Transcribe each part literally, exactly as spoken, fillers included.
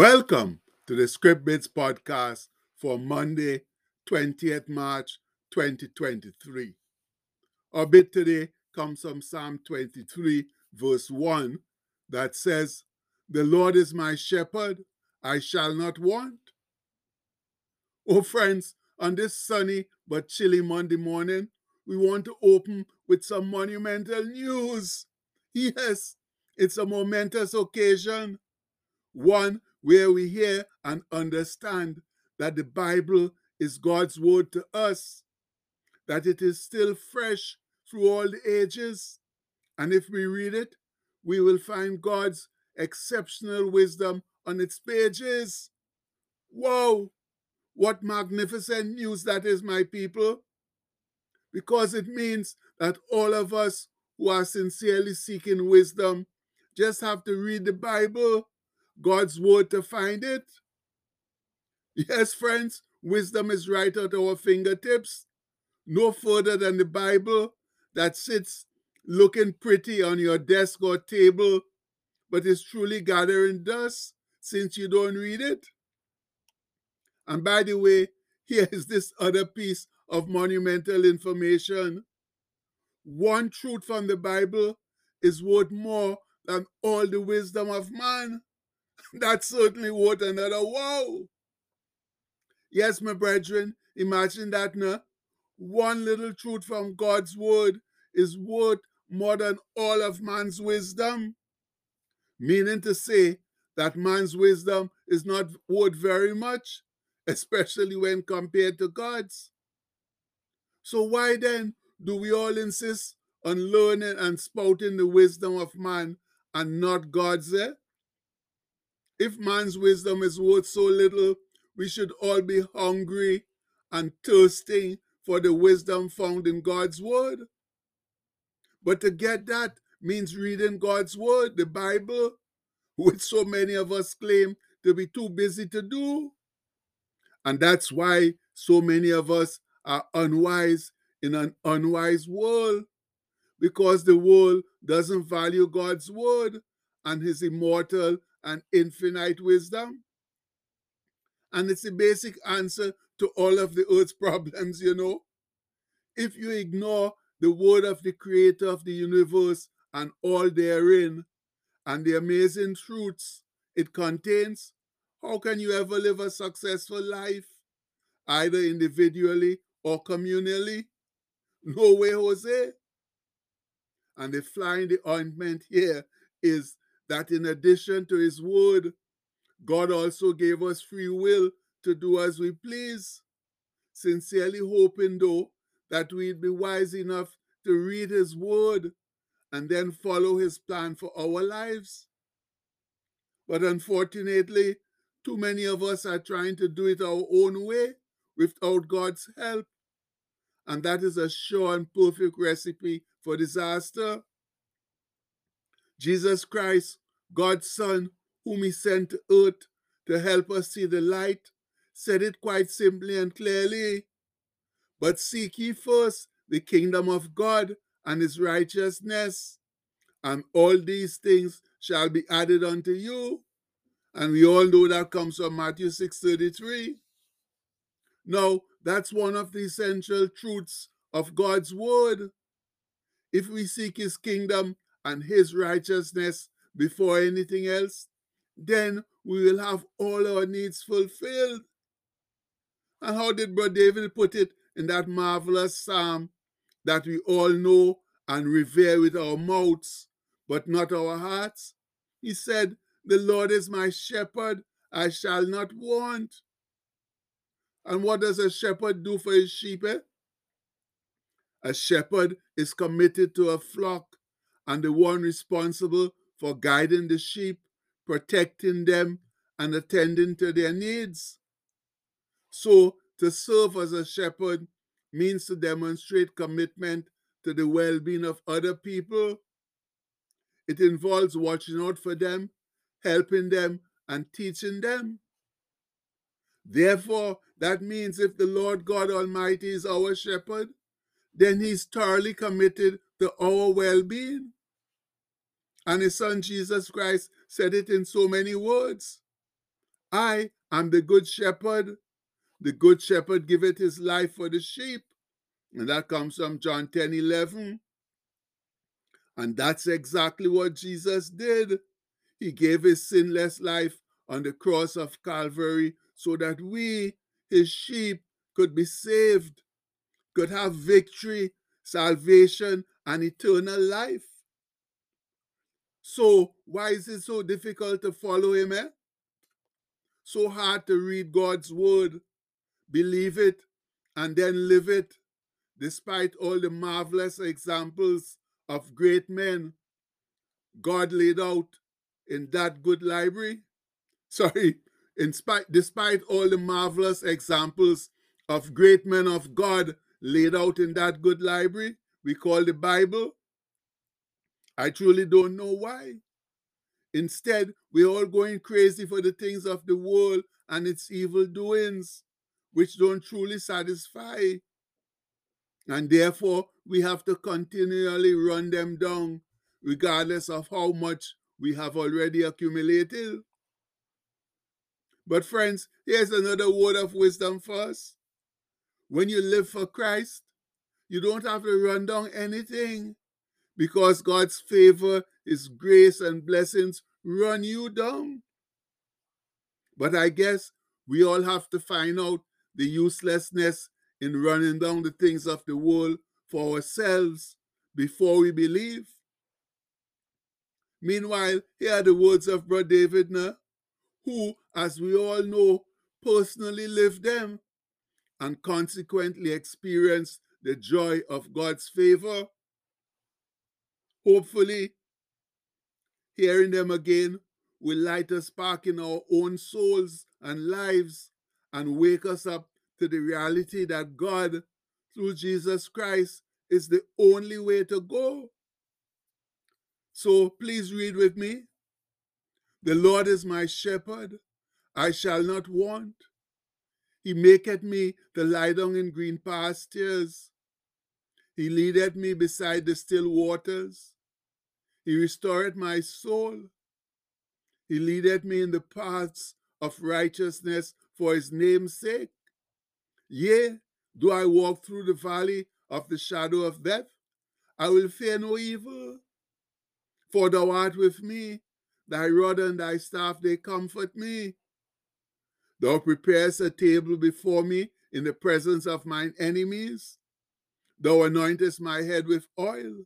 Welcome to the Scrip-Bit Podcast for Monday, twentieth of March, twenty twenty-three. Our bit today comes from Psalm twenty-three, verse one, that says, "The Lord is my shepherd, I shall not want." Oh friends, on this sunny but chilly Monday morning, we want to open with some monumental news. Yes, it's a momentous occasion. One where we hear and understand that the Bible is God's word to us, that it is still fresh through all the ages. And if we read it, we will find God's exceptional wisdom on its pages. Wow! What magnificent news that is, my people! Because it means that all of us who are sincerely seeking wisdom just have to read the Bible, God's word, to find it. Yes, friends, wisdom is right at our fingertips, no further than the Bible that sits looking pretty on your desk or table, but is truly gathering dust since you don't read it. And by the way, here is this other piece of monumental information. One truth from the Bible is worth more than all the wisdom of man. That certainly worth another wow. Yes, my brethren, imagine that, no? One little truth from God's word is worth more than all of man's wisdom. Meaning to say that man's wisdom is not worth very much, especially when compared to God's. So why then do we all insist on learning and spouting the wisdom of man and not God's? Eh? If man's wisdom is worth so little, we should all be hungry and thirsting for the wisdom found in God's word. But to get that means reading God's word, the Bible, which so many of us claim to be too busy to do. And that's why so many of us are unwise in an unwise world, because the world doesn't value God's word and his immortal and infinite wisdom. And it's the basic answer to all of the earth's problems, you know. If you ignore the word of the creator of the universe and all therein, and the amazing truths it contains, how can you ever live a successful life, either individually or communally? No way, Jose. And the fly in the ointment here is that in addition to his word, God also gave us free will to do as we please, sincerely hoping, though, that we'd be wise enough to read his word and then follow his plan for our lives. But unfortunately, too many of us are trying to do it our own way without God's help. And that is a sure and perfect recipe for disaster. Jesus Christ, God's Son, whom he sent to earth to help us see the light, said it quite simply and clearly. "But seek ye first the kingdom of God and his righteousness, and all these things shall be added unto you." And we all know that comes from Matthew six thirty-three. Now, that's one of the essential truths of God's word. If we seek his kingdom and his righteousness before anything else, then we will have all our needs fulfilled. And how did Brother David put it in that marvelous psalm that we all know and revere with our mouths, but not our hearts? He said, "The Lord is my shepherd, I shall not want." And what does a shepherd do for his sheep? Eh? A shepherd is committed to a flock and the one responsible for guiding the sheep, protecting them, and attending to their needs. So, to serve as a shepherd means to demonstrate commitment to the well-being of other people. It involves watching out for them, helping them, and teaching them. Therefore, that means if the Lord God Almighty is our shepherd, then he's thoroughly committed to our well-being. And his son Jesus Christ said it in so many words. I am the good shepherd. The good shepherd giveth his life for the sheep. And that comes from John ten eleven. And that's exactly what Jesus did. He gave his sinless life on the cross of Calvary so that we, his sheep, could be saved, could have victory, salvation, and eternal life. So why is it so difficult to follow him, eh? So hard to read God's word, believe it, and then live it, despite all the marvelous examples of great men God laid out in that good library. Sorry, in spite, despite all the marvelous examples of great men of God laid out in that good library we call the Bible. I truly don't know why. Instead, we're all going crazy for the things of the world and its evil doings, which don't truly satisfy. And therefore, we have to continually run them down, regardless of how much we have already accumulated. But friends, here's another word of wisdom for us. When you live for Christ, you don't have to run down anything, because God's favor, his grace and blessings run you down. But I guess we all have to find out the uselessness in running down the things of the world for ourselves before we believe. Meanwhile, here are the words of Brother David now, who, as we all know, personally lived them and consequently experienced the joy of God's favor. Hopefully, hearing them again will light a spark in our own souls and lives and wake us up to the reality that God, through Jesus Christ, is the only way to go. So please read with me. The Lord is my shepherd, I shall not want. He maketh me to lie down in green pastures. He leadeth me beside the still waters. He restoreth my soul. He leadeth me in the paths of righteousness for his name's sake. Yea, though I walk through the valley of the shadow of death, I will fear no evil. For thou art with me, thy rod and thy staff, they comfort me. Thou preparest a table before me in the presence of mine enemies. Thou anointest my head with oil.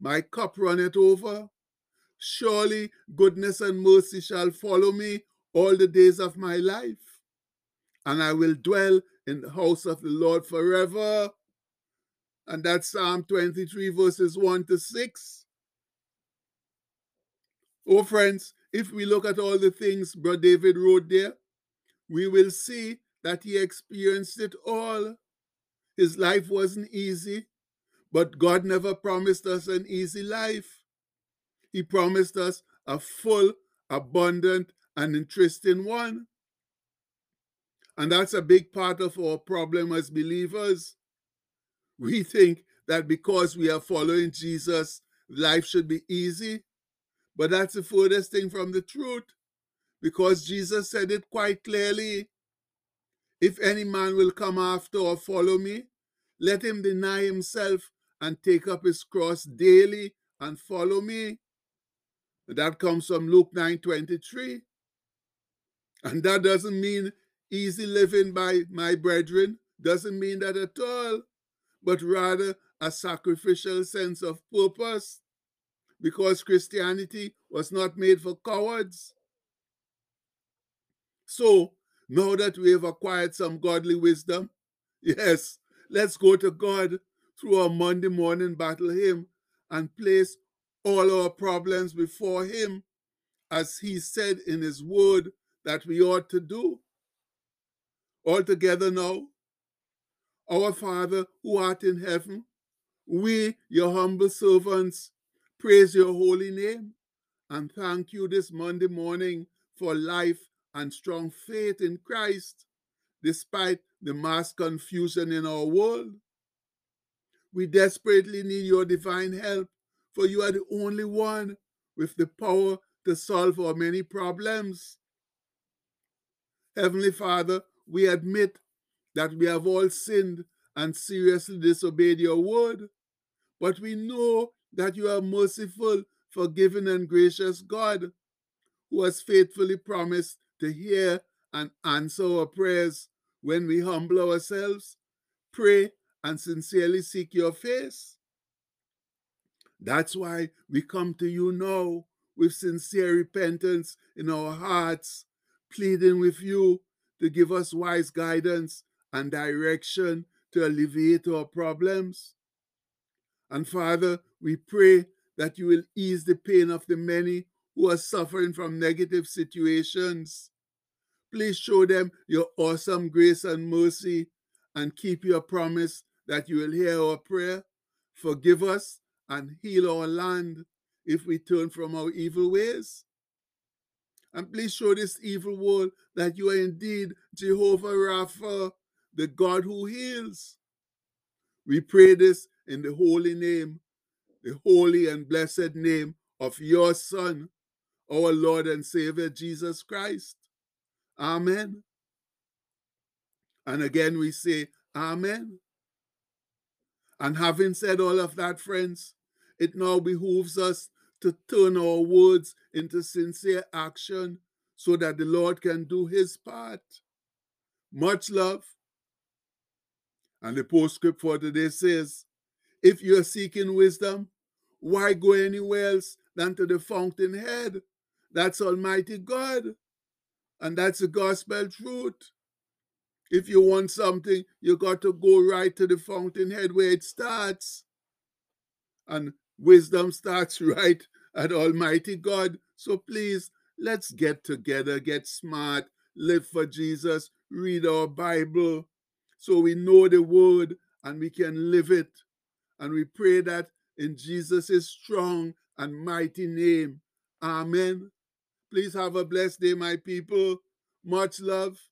My cup runneth over. Surely goodness and mercy shall follow me all the days of my life. And I will dwell in the house of the Lord forever. And that's Psalm twenty-three, verses one to six. Oh, friends, if we look at all the things Brother David wrote there, we will see that he experienced it all. His life wasn't easy, but God never promised us an easy life. He promised us a full, abundant, and interesting one. And that's a big part of our problem as believers. We think that because we are following Jesus, life should be easy. But that's the furthest thing from the truth, because Jesus said it quite clearly. If any man will come after or follow me, let him deny himself and take up his cross daily and follow me. That comes from Luke nine twenty-three. And that doesn't mean easy living by my brethren, doesn't mean that at all, but rather a sacrificial sense of purpose, because Christianity was not made for cowards. So, now that we have acquired some godly wisdom, yes, let's go to God through our Monday morning battle hymn and place all our problems before him, as he said in his word that we ought to do. All together now. Our Father who art in heaven, we, your humble servants, praise your holy name and thank you this Monday morning for life and strong faith in Christ, despite the mass confusion in our world. We desperately need your divine help, for you are the only one with the power to solve our many problems. Heavenly Father, we admit that we have all sinned and seriously disobeyed your word, but we know that you are merciful, forgiving, and gracious God, who has faithfully promised to hear and answer our prayers when we humble ourselves, pray, and sincerely seek your face. That's why we come to you now with sincere repentance in our hearts, pleading with you to give us wise guidance and direction to alleviate our problems. And Father, we pray that you will ease the pain of the many who are suffering from negative situations. Please show them your awesome grace and mercy, and keep your promise that you will hear our prayer, forgive us, and heal our land if we turn from our evil ways. And please show this evil world that you are indeed Jehovah Rapha, the God who heals. We pray this in the holy name, the holy and blessed name of your Son, our Lord and Savior, Jesus Christ. Amen. And again we say, Amen. And having said all of that, friends, it now behooves us to turn our words into sincere action so that the Lord can do his part. Much love. And the postscript for today says, if you are seeking wisdom, why go anywhere else than to the fountainhead? That's Almighty God. And that's the gospel truth. If you want something, you got to go right to the fountainhead where it starts. And wisdom starts right at Almighty God. So please, let's get together, get smart, live for Jesus, read our Bible, so we know the word and we can live it. And we pray that in Jesus' strong and mighty name. Amen. Please have a blessed day, my people. Much love.